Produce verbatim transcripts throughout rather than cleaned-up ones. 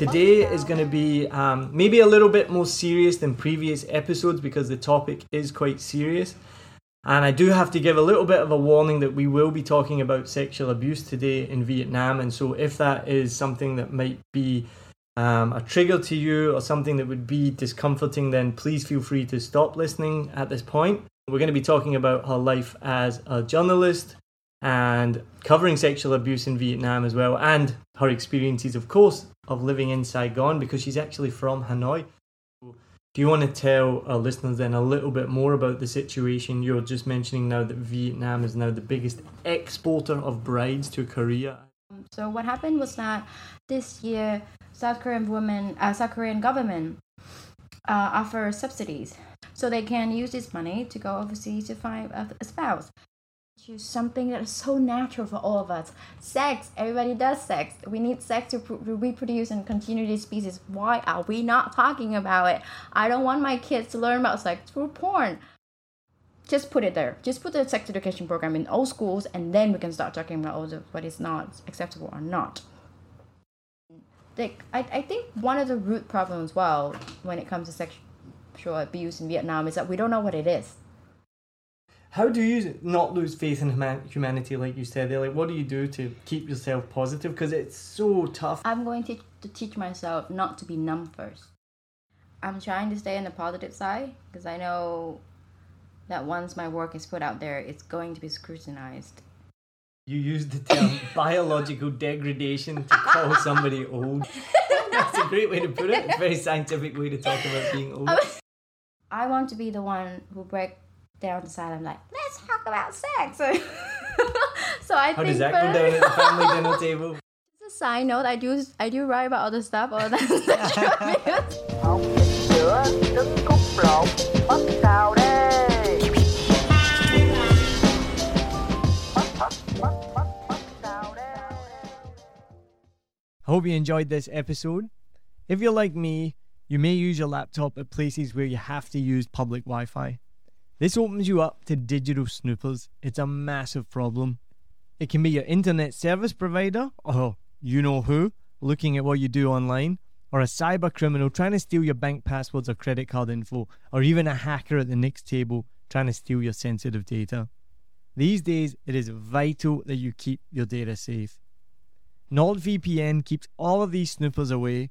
Today is going to be um, maybe a little bit more serious than previous episodes because the topic is quite serious. And I do have to give a little bit of a warning that we will be talking about sexual abuse today in Vietnam. And so if that is something that might be um, a trigger to you or something that would be discomforting, then please feel free to stop listening at this point. We're going to be talking about her life as a journalist and covering sexual abuse in Vietnam as well, and her experiences, of course, of living in Saigon, because she's actually from Hanoi. Do you want to tell our listeners then a little bit more about the situation? You're just mentioning now that Vietnam is now the biggest exporter of brides to Korea. So what happened was that this year, South Korean women, uh, South Korean government uh, offer subsidies, so they can use this money to go overseas to find a spouse. Choose something that is so natural for all of us. Sex. Everybody does sex. We need sex to pr- reproduce and continue this species. Why are we not talking about it? I don't want my kids to learn about sex through porn. Just put it there. Just put the sex education program in all schools, and then we can start talking about all the, what is not acceptable or not. I, I think one of the root problems as well when it comes to sexual abuse in Vietnam is that we don't know what it is. How do you not lose faith in humanity, like you said there? Like, what do you do to keep yourself positive? Because it's so tough. I'm going to, to teach myself not to be numb first. I'm trying to stay on the positive side, because I know that once my work is put out there, it's going to be scrutinized. You used the term biological degradation to call somebody old. That's a great way to put it. It's a very scientific way to talk about being old. I want to be the one who breaks down the side, I'm like, let's talk about sex. So I How think. How does that go down at the family dinner table? It's a side note. I do. I do write about other stuff. All I hope you enjoyed this episode. If you're like me, you may use your laptop at places where you have to use public Wi-Fi. This opens you up to digital snoopers. It's a massive problem. It can be your internet service provider, or you know who, looking at what you do online, or a cyber criminal trying to steal your bank passwords or credit card info, or even a hacker at the next table trying to steal your sensitive data. These days, it is vital that you keep your data safe. NordVPN keeps all of these snoopers away.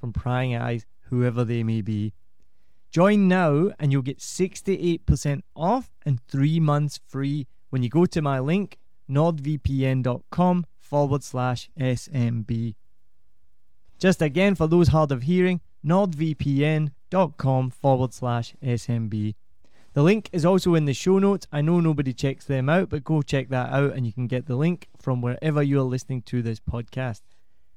from prying eyes, whoever they may be. Join now and you'll get sixty-eight percent off and three months free when you go to my link, nordvpn.com forward slash SMB. Just again, for those hard of hearing, nordvpn.com forward slash SMB. The link is also in the show notes. I know nobody checks them out, but go check that out and you can get the link from wherever you are listening to this podcast.